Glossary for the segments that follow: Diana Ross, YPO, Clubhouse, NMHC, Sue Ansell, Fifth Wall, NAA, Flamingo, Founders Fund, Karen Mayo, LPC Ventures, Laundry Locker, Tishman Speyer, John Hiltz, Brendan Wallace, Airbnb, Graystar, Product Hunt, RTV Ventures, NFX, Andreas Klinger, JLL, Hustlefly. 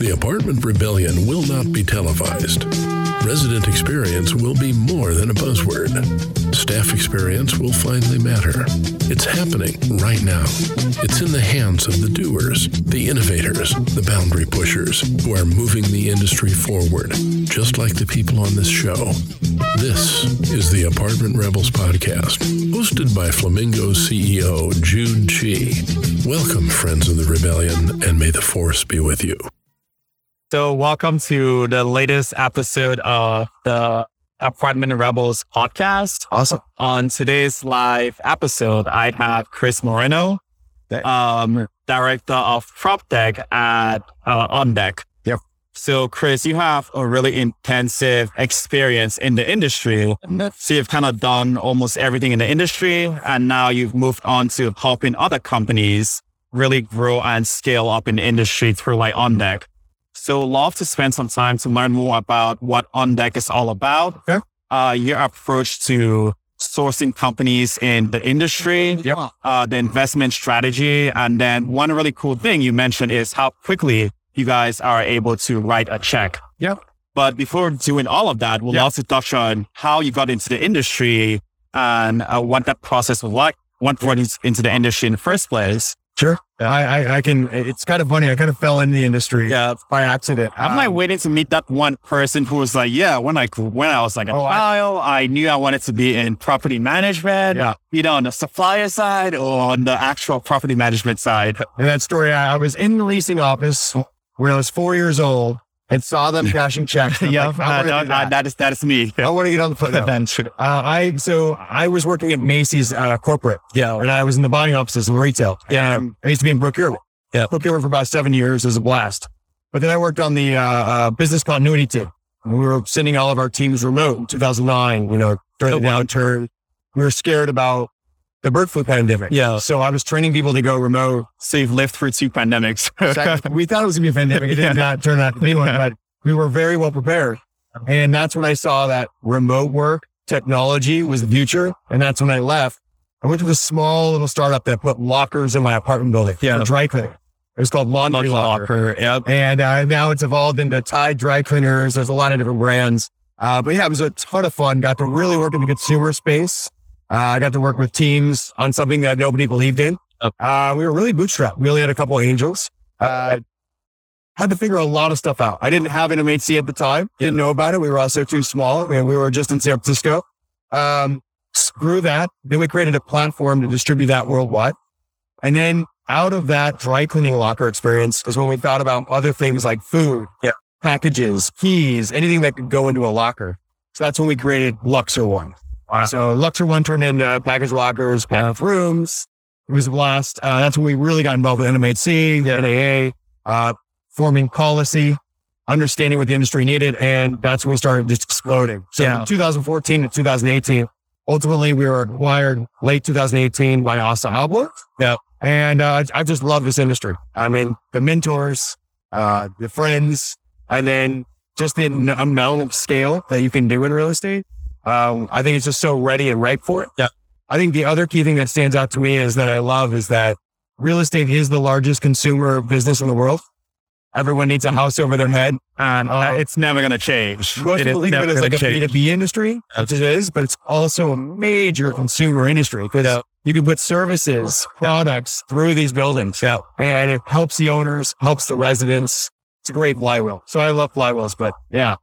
The apartment rebellion will not be televised. Resident experience will be more than a buzzword. Staff experience will finally matter. It's happening right now. It's in the hands of the doers, the innovators, the boundary pushers, who are moving the industry forward, just like the people on this show. This is the Apartment Rebels Podcast, hosted by Flamingo CEO Jude Chi. Welcome, friends of the rebellion, and may the force be with you. So welcome to the latest episode of the Apartment Rebels podcast. Awesome. On today's live episode, I have Chris Moreno, director of PropTech at OnDeck. Yep. So Chris, you have a really intensive experience in the industry. So you've kind of done almost everything in the industry, and now you've moved on to helping other companies really grow and scale up in the industry through like OnDeck. So love to spend some time to learn more about what OnDeck is all about, your approach to sourcing companies in the industry, the investment strategy. And then one really cool thing you mentioned is how quickly you guys are able to write a check. Yep. But before doing all of that, we'll love to touch on how you got into the industry and what that process was like, what brought you into the industry in the first place. Sure. I can, it's kind of funny. I kind of fell in the industry by accident. I'm like waiting to meet that one person who was like, when I was like a child, I knew I wanted to be in property management, either on the supplier side or on the actual property management side. And that story, I was in the leasing office when I was 4 years old and saw them cashing checks. That is me. I want to get on the phone. I was working at Macy's corporate. Yeah. And I was in the buying offices in retail. Yeah. I used to be in procurement. Yeah. Procurement for about 7 years. It was a blast. But then I worked on the business continuity team. We were sending all of our teams remote in 2009, during the downturn. We were scared about the bird flu pandemic. Yeah. So I was training people to go remote. So you've lived through two pandemics. We thought it was going to be a pandemic. It did not turn out to be one, but we were very well prepared. And that's when I saw that remote work technology was the future. And that's when I left. I went to this small little startup that put lockers in my apartment building. Yeah. For dry cleaning. It was called Laundry Locker. Yep. And now it's evolved into Tide Dry Cleaners. There's a lot of different brands. But yeah, it was a ton of fun. Got to really work in the consumer space. I got to work with teams on something that nobody believed in. We were really bootstrapped. We only had a couple of angels. Had to figure a lot of stuff out. I didn't have NMHC at the time. Didn't know about it. We were also too small. We were just in San Francisco. Screw that. Then we created a platform to distribute that worldwide. And then out of that dry cleaning locker experience is when we thought about other things like food, packages, keys, anything that could go into a locker. So that's when we created Luxer One. Wow. So Luxer One turned into package lockers, rooms. It was a blast. That's when we really got involved with NMHC, NAA, forming policy, understanding what the industry needed. And that's when we started just exploding. So from 2014 to 2018, ultimately we were acquired late 2018 by Asa Hublot. Yeah. And I just love this industry. I mean, the mentors, the friends, and then just the amount of scale that you can do in real estate. I think it's just so ready and ripe for it. Yeah. I think the other key thing that stands out to me is that real estate is the largest consumer business in the world. Everyone needs a house over their head, and it's never going to change. Most people think of it as like a B2B industry, which it is, but it's also a major consumer industry because you can put services, products through these buildings, and it helps the owners, helps the residents. It's a great flywheel. So I love flywheels, but yeah.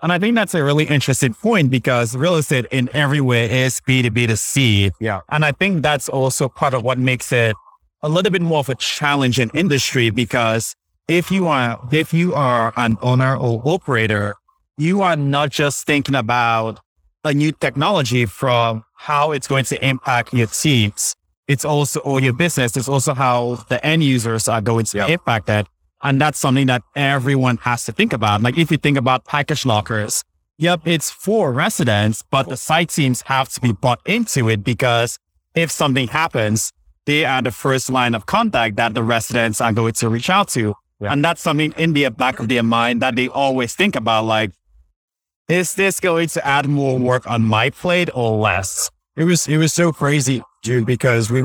And I think that's a really interesting point because real estate in every way is B2B to C. Yeah. And I think that's also part of what makes it a little bit more of a challenging industry because if you are an owner or operator, you are not just thinking about a new technology from how it's going to impact your teams. It's also all your business. It's also how the end users are going to impact that. And that's something that everyone has to think about. Like if you think about package lockers, it's for residents, but the site teams have to be bought into it because if something happens, they are the first line of contact that the residents are going to reach out to. Yeah. And that's something in the back of their mind that they always think about, like, is this going to add more work on my plate or less? It was so crazy, dude, because we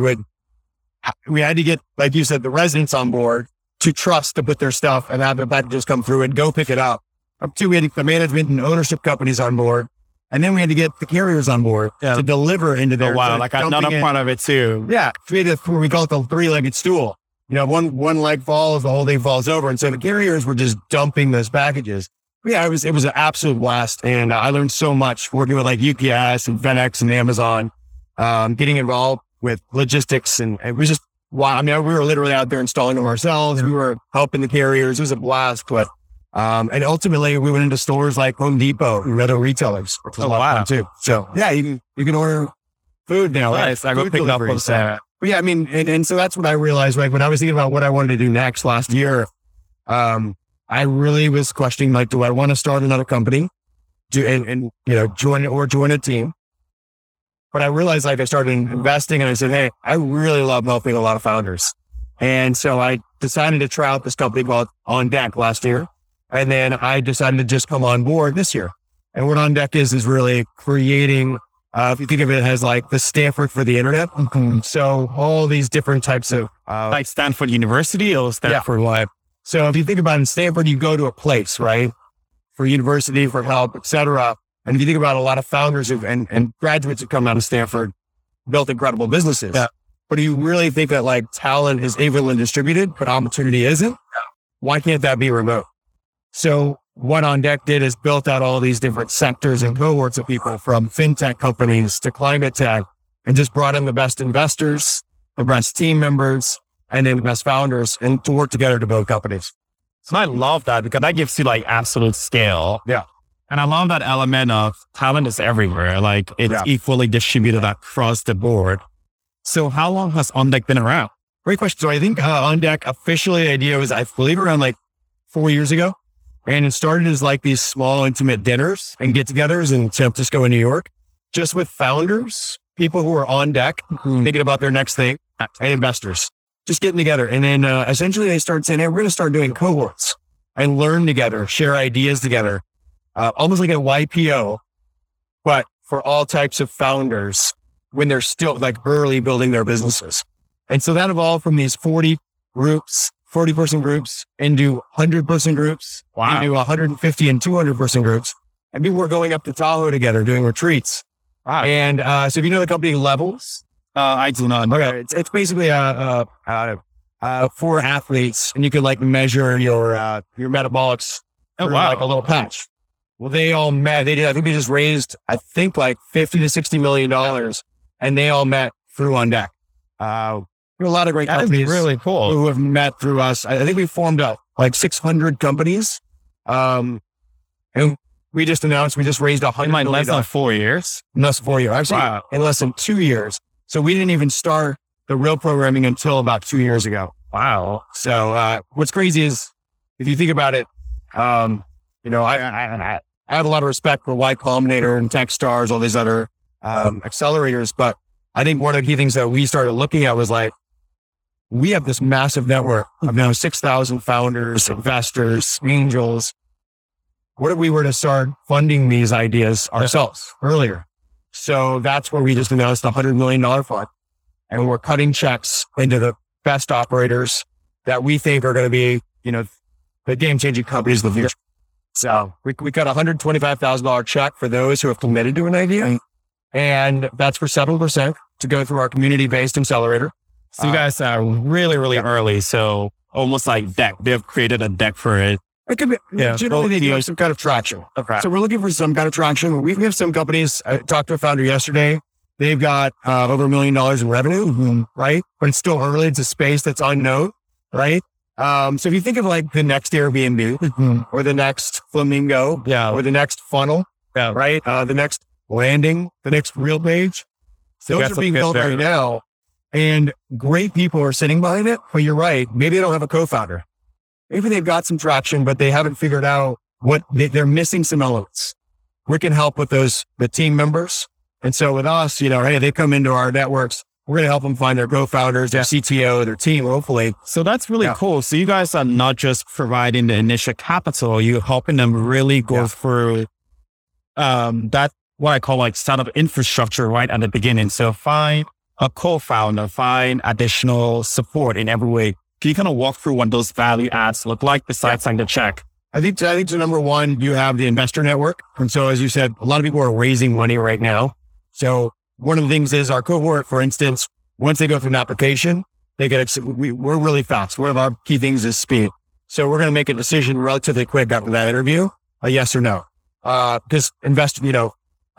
had to get, like you said, the residents on board. to trust to put their stuff and have them just come through and go pick it up. Up to we had the management and ownership companies on board. And then we had to get the carriers on board to deliver into their Like I'm part of it too. Yeah. We call it the three-legged stool. You know, one leg falls, the whole thing falls over. And so the carriers were just dumping those packages. But yeah, it was an absolute blast. And I learned so much working with like UPS and FedEx and Amazon, getting involved with logistics. And it was just, wow. I mean, we were literally out there installing them ourselves. We were helping the carriers. It was a blast. But and ultimately we went into stores like Home Depot and other retailers. Oh, wow. Too. So yeah, you can order food now. Nice. Like, I go pick up on Saturday. But yeah, I mean, and so that's what I realized, right? When I was thinking about what I wanted to do next last year, I really was questioning, like, do I want to start another company join a team? But I realized, like, I started investing and I said, hey, I really love helping a lot of founders. And so I decided to try out this company called OnDeck last year. And then I decided to just come on board this year. And what OnDeck is really creating, if you think of it as like the Stanford for the internet. Mm-hmm. So all these different types of... like Stanford University or Stanford Live? So if you think about it, in Stanford, you go to a place, right? For university, for help, et cetera. And if you think about a lot of founders and graduates who come out of Stanford, built incredible businesses. Yeah. But do you really think that like talent is evenly distributed, but opportunity isn't? Yeah. Why can't that be remote? So what OnDeck did is built out all these different sectors and cohorts of people, from fintech companies to climate tech, and just brought in the best investors, the best team members, and then the best founders, and to work together to build companies. So I love that, because that gives you like absolute scale. Yeah. And I love that element of talent is everywhere. Like it's equally distributed across the board. So how long has OnDeck been around? Great question. So I think OnDeck officially, the idea was, I believe, around like 4 years ago. And it started as like these small, intimate dinners and get-togethers in San Francisco and New York, just with founders, people who are on deck, thinking about their next thing, and investors, just getting together. And then essentially they started saying, hey, we're going to start doing cohorts and learn together, share ideas together, almost like a YPO, but for all types of founders when they're still like early building their businesses. And so that evolved from these 40-person groups into 100-person groups, into 150 and 200-person groups. And people were going up to Tahoe together, doing retreats. Wow. And so if you know the company Levels, I do not. Okay. It's basically for athletes, and you can like measure your metabolics through like a little patch. Well, they all met. They did. I think they just raised, like $50 to $60 million, and they all met through OnDeck. A lot of great companies really cool who have met through us. I think we formed up like 600 companies. And we just raised $100 million. In less than 4 years? In less than 4 years. Actually, in less than 2 years. So we didn't even start the real programming until about 2 years ago. Wow. So what's crazy is, if you think about it, I have a lot of respect for Y Combinator and Techstars, all these other accelerators. But I think one of the key things that we started looking at was like, we have this massive network of now 6,000 founders, investors, angels. What if we were to start funding these ideas ourselves earlier? So that's where we just announced a $100 million fund. And we're cutting checks into the best operators that we think are going to be, the game-changing companies of the future. So we cut a $125,000 check for those who have committed to an idea. And that's for 7% to go through our community-based accelerator. So you guys are really, really early. So almost like deck. They've created a deck for it. It could be, generally they do some kind of traction. Okay. So we're looking for some kind of traction. We have some companies. I talked to a founder yesterday. They've got over $1 million in revenue, right? But it's still early. It's a space that's unknown, right? So if you think of like the next Airbnb or the next Flamingo or the next funnel, right? The next landing, the next real page. So those are being built right now. And great people are sitting behind it. But you're right. Maybe they don't have a co-founder. Maybe they've got some traction, but they haven't figured out what they're missing, some elements. We can help with the team members. And so with us, hey, they come into our networks. We're going to help them find their co-founders, their CTO, their team, hopefully. So that's really cool. So you guys are not just providing the initial capital. You're helping them really go through that, what I call like startup infrastructure right at the beginning. So find a co-founder, find additional support in every way. Can you kind of walk through what those value adds look like besides signing the check? I think so, number one, you have the investor network. And so, as you said, a lot of people are raising money right now. So one of the things is our cohort, for instance, once they go through an application, they get, we're really fast. One of our key things is speed. So we're going to make a decision relatively quick after that interview, a yes or no. Because I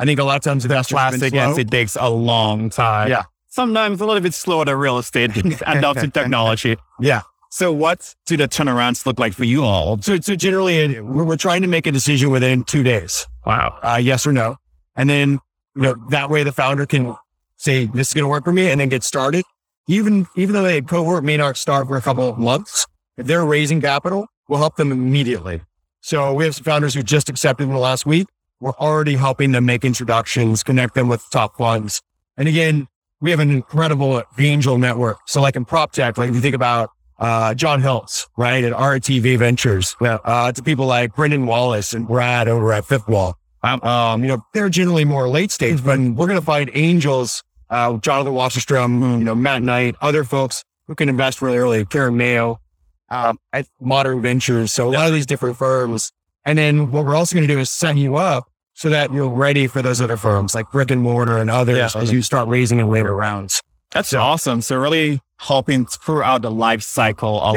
think a lot of times investors have been slow. It takes a long time. Yeah. Sometimes a little bit slower than real estate adopting technology. Yeah. So what do the turnarounds look like for you all? So generally, we're trying to make a decision within 2 days. Wow. Yes or no. And then, that way the founder can say, this is going to work for me, and then get started. Even though a cohort may not start for a couple of months, if they're raising capital, we'll help them immediately. So we have some founders who just accepted in the last week. We're already helping them make introductions, connect them with top funds. And again, we have an incredible angel network. So like in PropTech, like if you think about John Hiltz, right, at RTV Ventures, to people like Brendan Wallace and Brad over at Fifth Wall. They're generally more late stage, but we're going to find angels, Jonathan Wasserstrom, Matt Knight, other folks who can invest really early, Karen Mayo, at Modern Ventures. So a lot of these different firms. And then what we're also going to do is set you up so that you're ready for those other firms like brick and mortar and others as you start raising in later rounds. That's awesome. So really helping throughout the life cycle of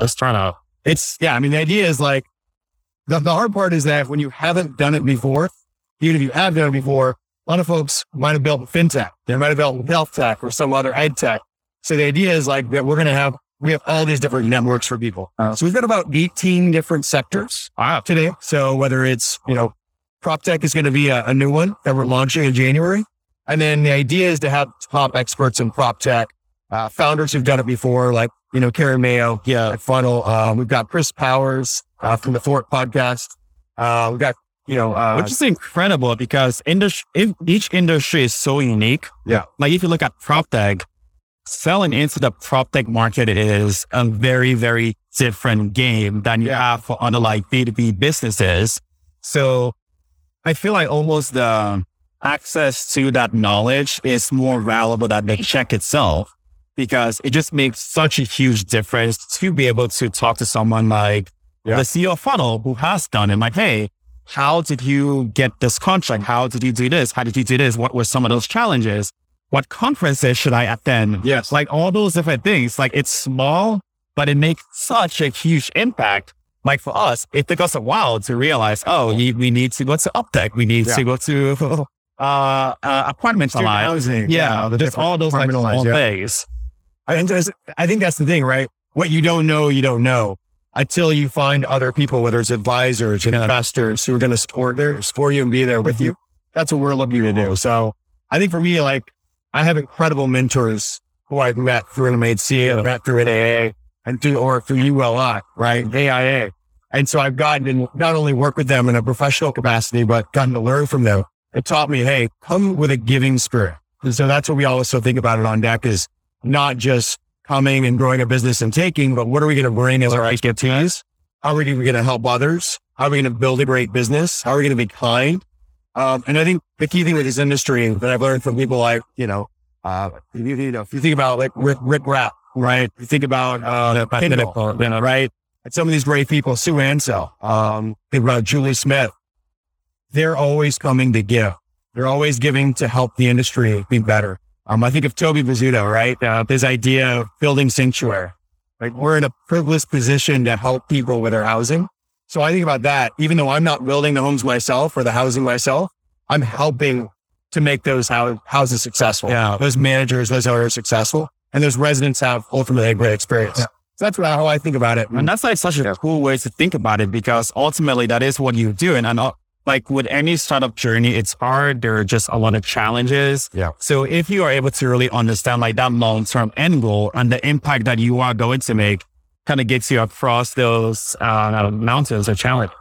the idea is like, the hard part is that when you haven't done it before, even if you have done it before, a lot of folks might have built fintech, they might have built health tech or some other ed tech. So the idea is like that we have all these different networks for people. So we've got about 18 different sectors today. So whether it's, PropTech is going to be a new one that we're launching in January. And then the idea is to have top experts in PropTech, founders who've done it before, like, Karen Mayo at Funnel. We've got Chris Powers from the Fort podcast. We've got, which is incredible because each industry is so unique. Yeah. Like if you look at PropTech, selling into the PropTech market is a very, very different game than you have for other like B2B businesses. So I feel like almost the access to that knowledge is more valuable than the check itself, because it just makes such a huge difference to be able to talk to someone like the CEO of Funnel who has done it. Like, hey, how did you get this contract? How did you do this? How did you do this? What were some of those challenges? What conferences should I attend? Yes. Like all those different things. Like it's small, but it makes such a huge impact. Like for us, it took us a while to realize, we need to go to Optech. We need to go to apartments alive. There's all those like small things. I think that's the thing, right? What you don't know until you find other people, whether it's advisors, investors who are going to support you and be there with you. That's what we're looking to do. So I think for me, like I have incredible mentors who I've met through NMHC, met through NAA and through ULI, right? AIA. And so I've gotten to not only work with them in a professional capacity, but gotten to learn from them. It taught me, hey, come with a giving spirit. And so that's what we also think about it on deck is not just coming and growing a business and taking, but what are we going to bring as our expertise? How are we going to help others? How are we going to build a great business? How are we going to be kind? And I think the key thing with this industry that I've learned from people like, if you think about like Rick Rapp, right? If you think about, Kindle, right? And some of these great people, Sue Ansell, think about Julie Smith. They're always coming to give. They're always giving to help the industry be better. I think of Toby Bizzuto, right? This idea of building sanctuary. Like we're in a privileged position to help people with their housing. So I think about that. Even though I'm not building the homes myself or the housing myself, I'm helping to make those houses successful. Yeah. Those managers, those owners successful. And those residents have ultimately a great experience. Yeah. So that's how I think about it. And that's like such a cool way to think about it, because ultimately that is what you do. And like with any startup journey, it's hard. There are just a lot of challenges. Yeah. So if you are able to really understand like that long-term end goal and the impact that you are going to make, kind of gets you across those mountains or challenges.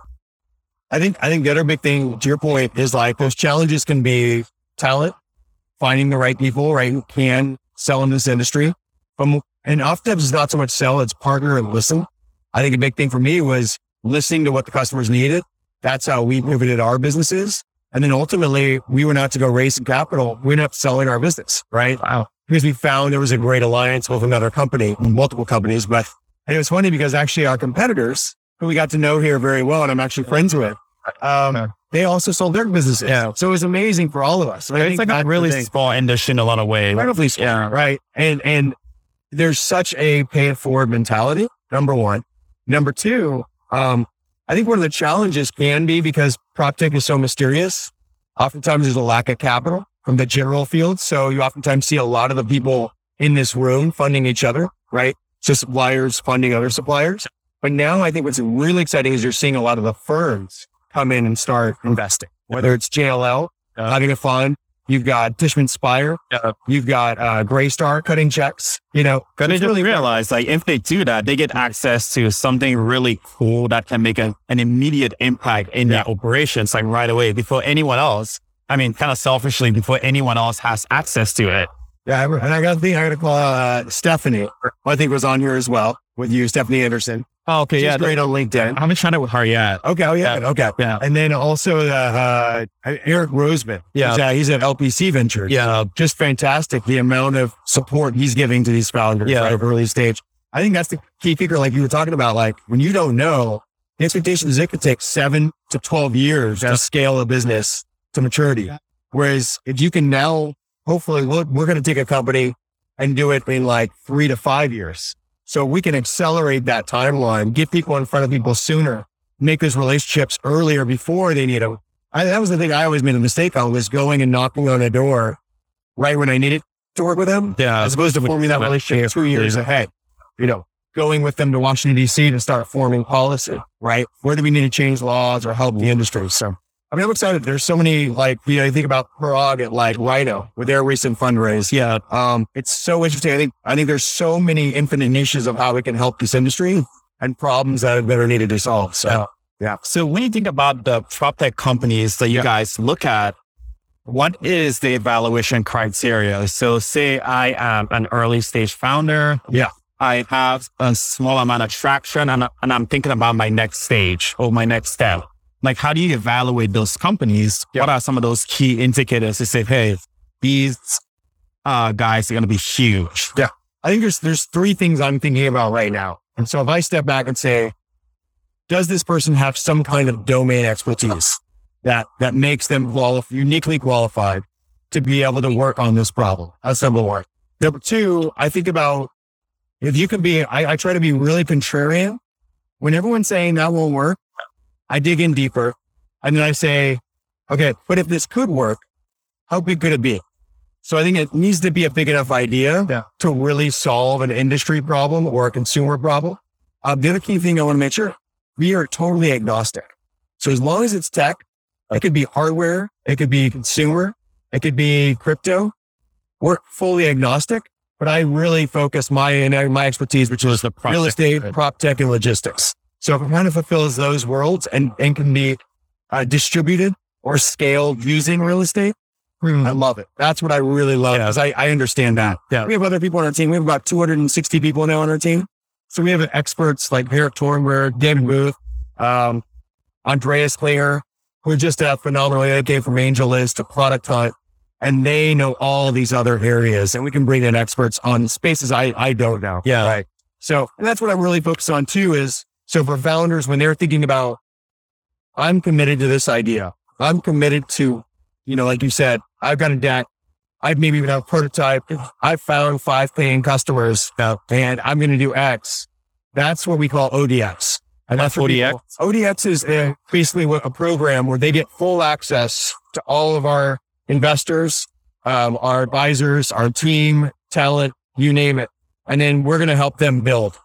I think the other big thing to your point is like those challenges can be talent, finding the right people, right, who can sell in this industry. And oftentimes it's not so much sell, it's partner and listen. I think a big thing for me was listening to what the customers needed. That's how we pivoted our businesses. And then ultimately we were not to go raise some capital. We ended up selling our business, right? Wow. because we found there was a great alliance with another company, multiple companies. But it was funny because actually our competitors, who we got to know here very well, and I'm actually friends with, they also sold their businesses. Yeah. So it was amazing for all of us. Like, it's like a really small industry in a lot of ways. Incredibly small, yeah. Right? And there's such a pay it forward mentality, number one. Number two, I think one of the challenges can be because PropTech is so mysterious. Oftentimes there's a lack of capital from the general field. So you oftentimes see a lot of the people in this room funding each other, right? So suppliers funding other suppliers. But now I think what's really exciting is you're seeing a lot of the firms come in and start investing, whether it's JLL, having a fund, you've got Tishman Speyer, you've got Graystar cutting checks, you know. Because they just really realize like if they do that, they get access to something really cool that can make an immediate impact in their operations, like right away before anyone else. I mean, kind of selfishly before anyone else has access to it. Yeah, and I got to call Stephanie, I think was on here as well with you, Stephanie Anderson. Oh, okay. She's great on LinkedIn. I'm in China with her Okay. Oh, yeah. Okay. Yeah. And then also Eric Roseman. Yeah. He's at LPC Ventures. Yeah. Just fantastic. The amount of support he's giving to these founders right at early stage. I think that's the key figure. Like you were talking about, like when you don't know, the expectation is it could take 7 to 12 years to scale a business to maturity. Yeah. Whereas if you can now, hopefully look, we're going to take a company and do it in like 3 to 5 years. So we can accelerate that timeline, get people in front of people sooner, make those relationships earlier before they need them. That was the thing I always made a mistake on, was going and knocking on a door right when I needed to work with them, as opposed to forming that relationship 2 years ahead. You know, going with them to Washington, D.C. to start forming policy, right? Where do we need to change laws or help the industry? So, I mean, I'm excited. There's so many, like, you know, you think about Prague at like Rhino with their recent fundraise. Yeah. It's so interesting. I think there's so many infinite niches of how we can help this industry and problems that are needed to solve. So, yeah. So when you think about the PropTech companies that you guys look at, what is the evaluation criteria? So say I am an early stage founder. Yeah. I have a small amount of traction and I'm thinking about my next stage or my next step. Like, how do you evaluate those companies? Yep. What are some of those key indicators to say, hey, these guys are going to be huge? Yeah. I think there's three things I'm thinking about right now. And so if I step back and say, does this person have some kind of domain expertise that makes them uniquely qualified to be able to work on this problem? That's number one. Number two, I think about if you can be, I try to be really contrarian. When everyone's saying that won't work, I dig in deeper and then I say, okay, but if this could work, how big could it be? So I think it needs to be a big enough idea to really solve an industry problem or a consumer problem. The other key thing I want to make sure, we are totally agnostic. So as long as it's tech, it could be hardware, it could be consumer, it could be crypto. We're fully agnostic, but I really focus my expertise, which is the real estate, prop tech, and logistics. So it kind of fulfills those worlds and can be distributed or scaled using real estate. I love it. That's what I really love because I understand that. Yeah. We have other people on our team. We have about 260 people now on our team. So we have experts like Eric Tornberg, David Booth, Andreas Klinger, who are just phenomenal. They came from AngelList to Product Hunt, and they know all these other areas. And we can bring in experts on spaces I don't know. Yeah. Right. So, and that's what I'm really focused on too is, so for founders, when they're thinking about, I'm committed to this idea, I'm committed to, you know, like you said, I've got a deck, I've maybe even have a prototype, I've found 5 paying customers and I'm going to do X. That's what we call ODX. And that's ODX? ODX is basically a program where they get full access to all of our investors, our advisors, our team, talent, you name it. And then we're going to help them build.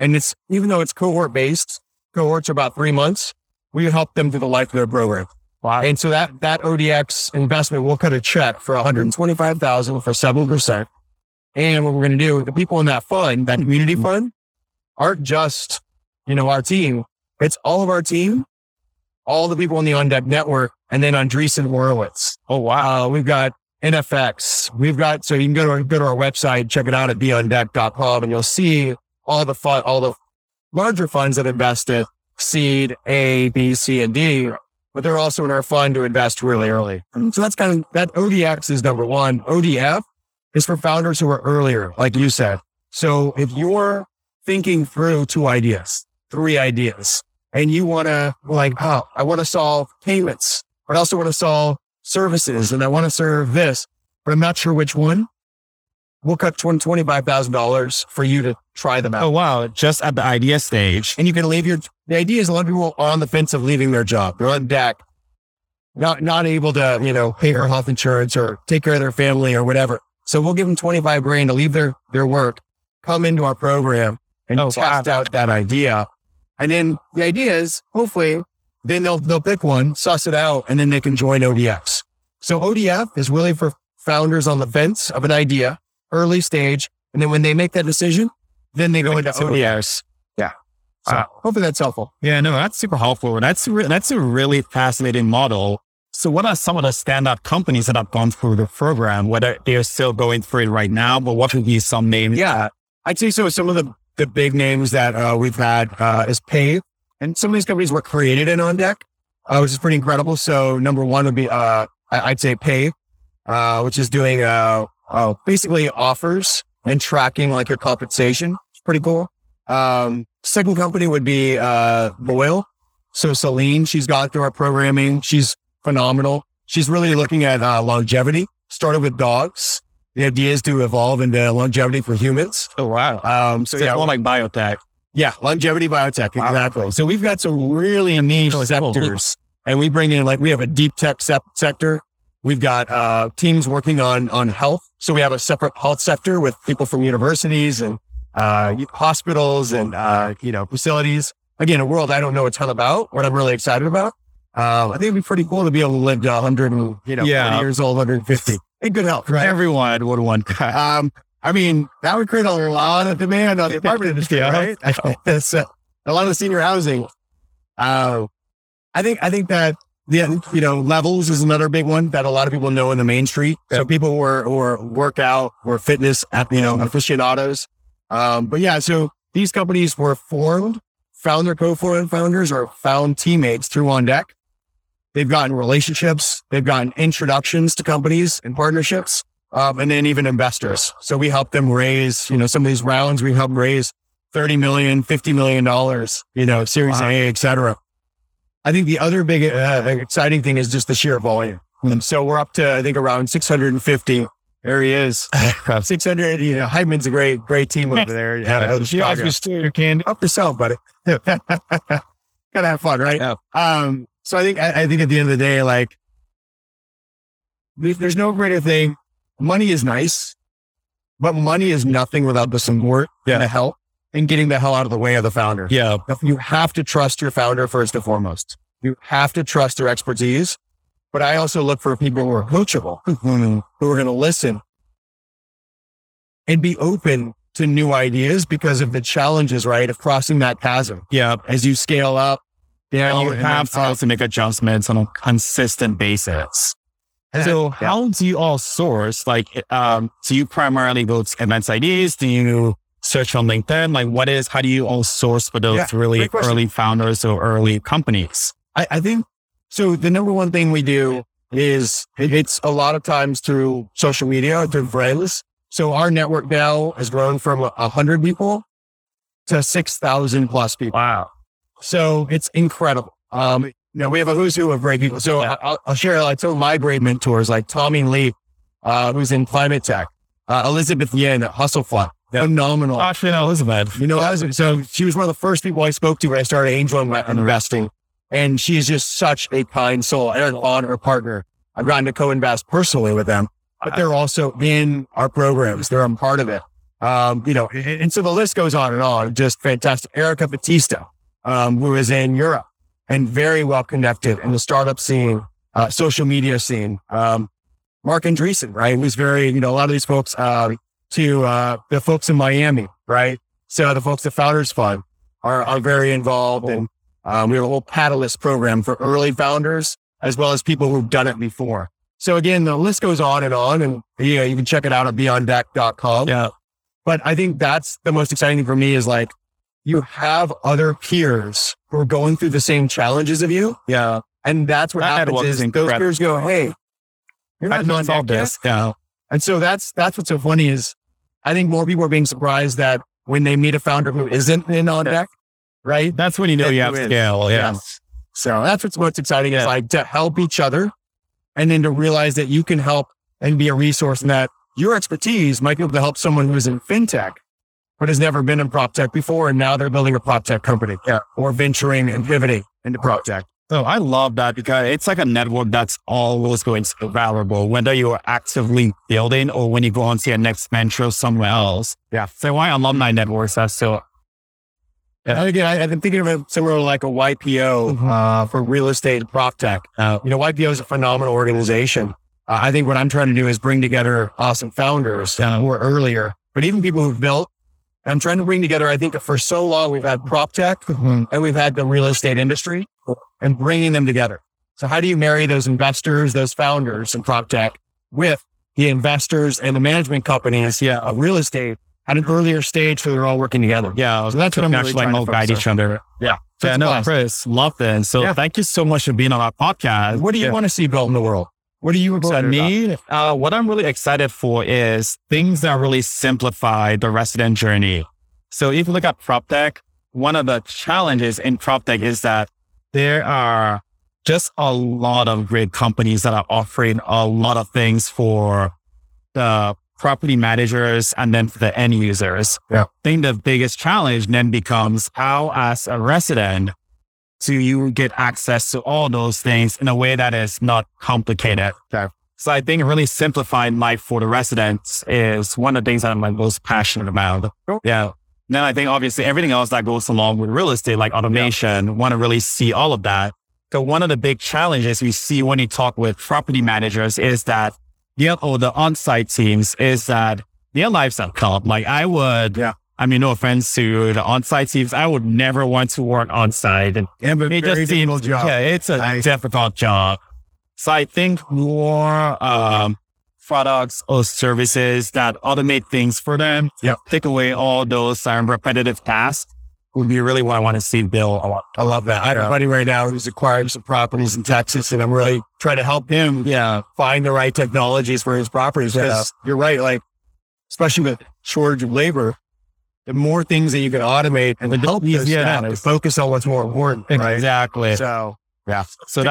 And it's, even though it's cohort based, cohorts are about 3 months, we help them through the life of their program. Wow. And so that ODX investment will cut a check for $125,000 for 7%. And what we're going to do, the people in that fund, that community fund, aren't just, you know, our team. It's all of our team, all the people in the OnDeck network, and then Andreessen Horowitz. Oh, wow. We've got NFX. So you can go to our website, check it out at beondeck.com, and you'll see all the larger funds that invest in seed A, B, C, and D, but they're also in our fund to invest really early. So that's kind of, that ODX is number one. ODF is for founders who are earlier, like you said. So if you're thinking through three ideas, and you want to I want to solve payments, but I also want to solve services, and I want to serve this, but I'm not sure which one, we'll cut $25,000 for you to try them out. Oh, wow. Just at the idea stage. And you can leave the idea is a lot of people are on the fence of leaving their job. They're on deck, not able to, pay their health insurance or take care of their family or whatever. So we'll give them $25,000 to leave their work, come into our program and test out that idea. And then the idea is hopefully then they'll pick one, suss it out, and then they can join ODFs. So ODF is really for founders on the fence of an idea, early stage. And then when they make that decision, then they go into ODFs. Yeah. So hopefully that's helpful. Yeah, no, that's super helpful. That's a really fascinating model. So what are some of the standout companies that have gone through the program, whether they're still going through it right now, but what would be some names? Yeah, I'd say so. Some of the big names that we've had is PAVE. And some of these companies were created in OnDeck, which is pretty incredible. So number one would be, I'd say PAVE, which is doing basically offers and tracking like your compensation. It's pretty cool. Second company would be Boyle. So Celine, she's gone through our programming. She's phenomenal. She's really looking at longevity. Started with dogs. The idea is to evolve into longevity for humans. Oh, wow. So yeah, more like biotech. Yeah, longevity biotech. Wow. Exactly. So we've got some really niche sectors. And we bring in, we have a deep tech sector. We've got teams working on health. So we have a separate health sector with people from universities and hospitals and, facilities. Again, a world I don't know a ton about, what I'm really excited about. I think it'd be pretty cool to be able to live to 100 years old, 150 in good health, right? Everyone would want that. That would create a lot of demand on the apartment industry, right? So, a lot of the senior housing. I think that Levels is another big one that a lot of people know in the main street. So people who work out or fitness, aficionados. But yeah, so these companies were co-founders or found teammates through OnDeck. They've gotten relationships. They've gotten introductions to companies and partnerships, and then even investors. So we help them raise, some of these rounds, we help raise $30 million, $50 million, Series A, et cetera. I think the other big exciting thing is just the sheer volume. Mm-hmm. So we're up to, I think, around 650. There he is. 600, Hyman's a great team over there. Yeah, you guys can steer your candy. Up yourself, buddy. Gotta have fun, right? Yeah. So I think at the end of the day, there's no greater thing. Money is nice, but money is nothing without the support and the help and getting the hell out of the way of the founder. Yeah. You have to trust your founder first and foremost. You have to trust their expertise. But I also look for people who are coachable, who are going to listen and be open to new ideas because of the challenges, right? Of crossing that chasm. Yeah. As you scale up. Yeah, you have to make adjustments on a consistent basis. So how do you all source? So you primarily go to events IDs? Do you search on LinkedIn? How do you all source for those really early founders or early companies? I think, so the number one thing we do is it's a lot of times through social media, through friends. So our network now has grown from 100 people to 6,000 plus people. Wow. So it's incredible. We have a who's who of great people. So I'll share some of my great mentors, like Tommy Lee, who's in climate tech, Elizabeth Yin at Hustlefly. Phenomenal. Actually, Elizabeth. So she was one of the first people I spoke to when I started angel investing. And she's just such a kind soul and an honor partner. I've gotten to co-invest personally with them, but they're also in our programs. They're a part of it. And so the list goes on and on. Just fantastic. Erica Batista. Who is in Europe and very well connected in the startup scene, social media scene. Mark Andreessen, right? Who's very, a lot of these folks to the folks in Miami, right? So the folks at Founders Fund are very involved. And we have a whole Catalyst program for early founders, as well as people who've done it before. So again, the list goes on. And you can check it out at beyonddeck.com. Yeah. But I think that's the most exciting thing for me is you have other peers who are going through the same challenges of you. Yeah. And that's what happens is those peers go, hey, you're not doing this. Yeah. And so that's what's so funny is I think more people are being surprised that when they meet a founder who isn't in OnDeck, right? That's when you know you have scale. Yeah. So that's what's most exciting is like to help each other and then to realize that you can help and be a resource and that your expertise might be able to help someone who's in fintech, but has never been in PropTech before. And now they're building a PropTech company or venturing and pivoting into PropTech. So I love that because it's like a network that's always going to be valuable, whether you're actively building or when you go on to your next venture somewhere else. Yeah. So why alumni networks are still... Yeah. And again, I've been thinking of it similar like a YPO for real estate PropTech. YPO is a phenomenal organization. I think what I'm trying to do is bring together awesome founders who are earlier, but even people who've built. I'm trying to bring together, I think for so long, we've had PropTech and we've had the real estate industry and bringing them together. So how do you marry those investors, those founders in PropTech with the investors and the management companies of real estate at an earlier stage so they're all working together? Yeah. So that's what I'm actually really trying to guide each other. Yeah. So Chris, love that. So thank you so much for being on our podcast. What do you want to see built in the world? What are you excited about? What I'm really excited for is things that really simplify the resident journey. So if you look at PropTech, one of the challenges in PropTech is that there are just a lot of great companies that are offering a lot of things for the property managers and then for the end users. Yeah. I think the biggest challenge then becomes how, as a resident, so you get access to all those things in a way that is not complicated. Okay. So I think really simplifying life for the residents is one of the things that I'm most passionate about. Cool. Yeah. Then I think obviously everything else that goes along with real estate, like automation, want to really see all of that. So one of the big challenges we see when you talk with property managers is that the on-site teams is that their lives are tough. Like no offense to the on-site teams. I would never want to work on-site. And it just seems, it's a difficult job. So I think more products or services that automate things for them, take away all those repetitive tasks would be really what I want to see build. I love that. I have a buddy right now who's acquiring some properties in Texas, and I'm really trying to help him find the right technologies for his properties. Because you're right, like especially with shortage of labor, the more things that you can automate and help you to focus on what's more important. Exactly. Right? So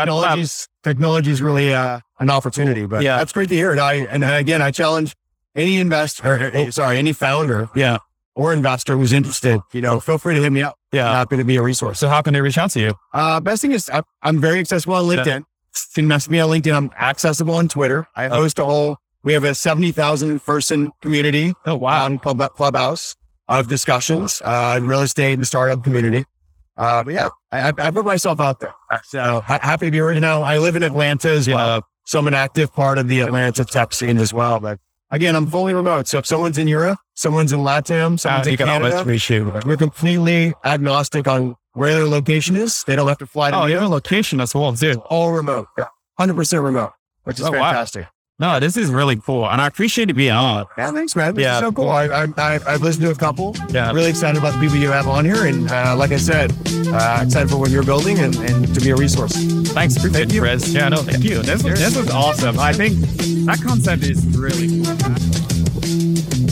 technology is really an opportunity, but that's great to hear. And I challenge any investor, any founder or investor who's interested, feel free to hit me up. Yeah. Happy to be a resource. So how can they reach out to you? Best thing is I'm very accessible on LinkedIn. You can message me on LinkedIn. I'm accessible on Twitter. I host we have a 70,000 person community on Clubhouse. Of discussions in real estate and the startup community. I put myself out there. So happy to be here. I live in Atlanta as well. So I'm an active part of the Atlanta tech scene as well. But again, I'm fully remote. So if someone's in Europe, someone's in LATAM, someone's in Canada, we're completely agnostic on where their location is. They don't have to fly to your location as well, too. All remote. 100% remote, which is fantastic. Wow. No, this is really cool. And I appreciate you being on. Yeah, thanks, man. This is so cool. I've listened to a couple. Yeah. Really excited about the people you have on here. And like I said, excited for what you're building and to be a resource. Thanks. Appreciate it, Chris. Yeah, no, thank you. This was awesome. I think that concept is really cool.